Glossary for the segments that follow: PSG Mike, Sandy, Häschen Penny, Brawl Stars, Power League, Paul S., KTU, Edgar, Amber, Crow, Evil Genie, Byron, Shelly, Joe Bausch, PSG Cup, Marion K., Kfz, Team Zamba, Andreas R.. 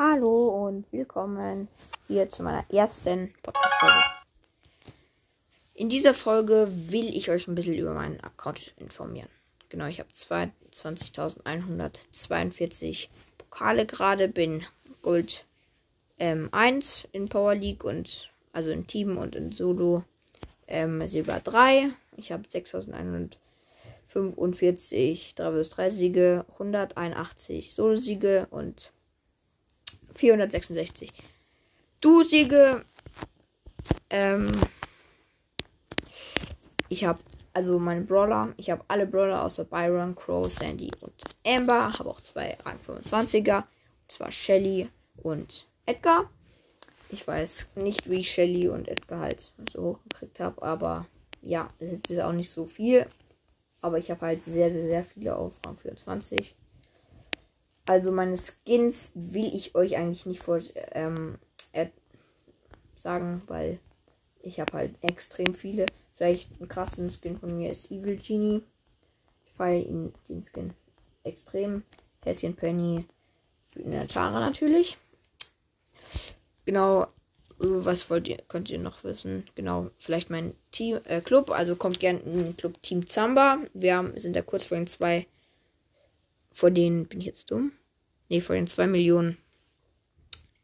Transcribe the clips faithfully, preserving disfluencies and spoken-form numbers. Hallo und willkommen hier zu meiner ersten Podcast-Folge. In dieser Folge will ich euch ein bisschen über meinen Account informieren. Genau, ich habe zwanzigtausendeinhundertzweiundvierzig Pokale gerade, bin Gold ähm, eins in Power League und also in Team und in Solo ähm, Silber drei. Ich habe sechstausendeinhundertfünfundvierzig drei gegen drei Siege, hunderteinundachtzig Solo Siege und vierhundertsechsundsechzig Du Siege. Ähm, ich habe also meine Brawler. Ich habe alle Brawler außer Byron, Crow, Sandy und Amber. Habe auch zwei Rang fünfundzwanziger. Und zwar Shelly und Edgar. Ich weiß nicht, wie ich Shelly und Edgar halt so hochgekriegt habe. Aber ja, es ist auch nicht so viel. Aber ich habe halt sehr, sehr, sehr viele auf Rang vierundzwanzig. Also meine Skins will ich euch eigentlich nicht vor, ähm, äh, sagen, weil ich habe halt extrem viele. Vielleicht ein krassen Skin von mir ist Evil Genie. Ich feiere ihn, den Skin extrem. Häschen Penny, Tara natürlich. Genau, was wollt ihr, könnt ihr noch wissen? Genau, vielleicht mein Team, äh, Club. Also kommt gerne in den Club Team Zamba. Wir haben, sind da kurz vor den zwei. Vor denen bin ich jetzt dumm. Ne, vor den zwei Millionen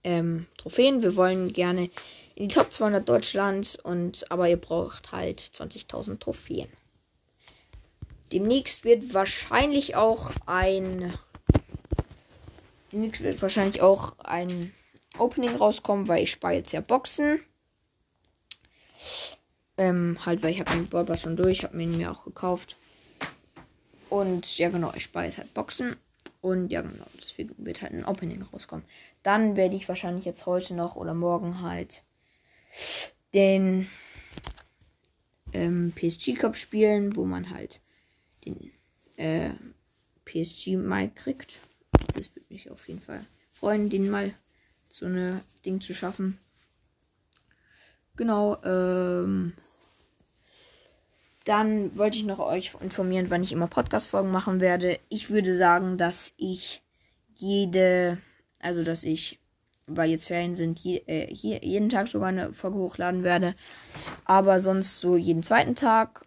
ähm, Trophäen. Wir wollen gerne in die Top zweihundert Deutschlands, und aber ihr braucht halt zwanzigtausend Trophäen. Demnächst wird wahrscheinlich auch ein demnächst wird wahrscheinlich auch ein Opening rauskommen, weil ich spare jetzt ja Boxen. Ähm, halt, weil ich habe den Brawler schon durch, habe mir ihn mir auch gekauft. Und ja genau, ich spare jetzt halt Boxen. Und ja genau, deswegen wird halt ein Opening rauskommen. Dann werde ich wahrscheinlich jetzt heute noch oder morgen halt den ähm, P S G Cup spielen, wo man halt den äh, P S G Mike kriegt. Das würde mich auf jeden Fall freuen, den mal so eine Ding zu schaffen. Genau, ähm... Dann wollte ich noch euch informieren, wann ich immer Podcast-Folgen machen werde. Ich würde sagen, dass ich jede, also dass ich, weil jetzt Ferien sind, je, äh, je, jeden Tag sogar eine Folge hochladen werde. Aber sonst so jeden zweiten Tag.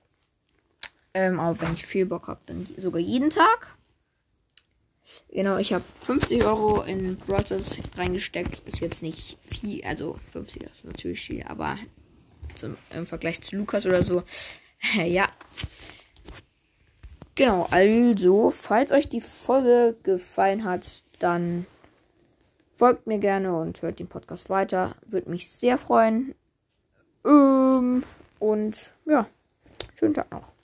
Ähm, aber wenn ich viel Bock habe, dann sogar jeden Tag. Genau, ich habe fünfzig Euro in Brawl Stars reingesteckt. Ist jetzt nicht viel, also fünfzig ist natürlich viel, aber zum, im Vergleich zu Lukas oder so. Ja. Genau, also, falls euch die Folge gefallen hat, dann folgt mir gerne und hört den Podcast weiter. Würde mich sehr freuen. Ähm, und ja, schönen Tag noch.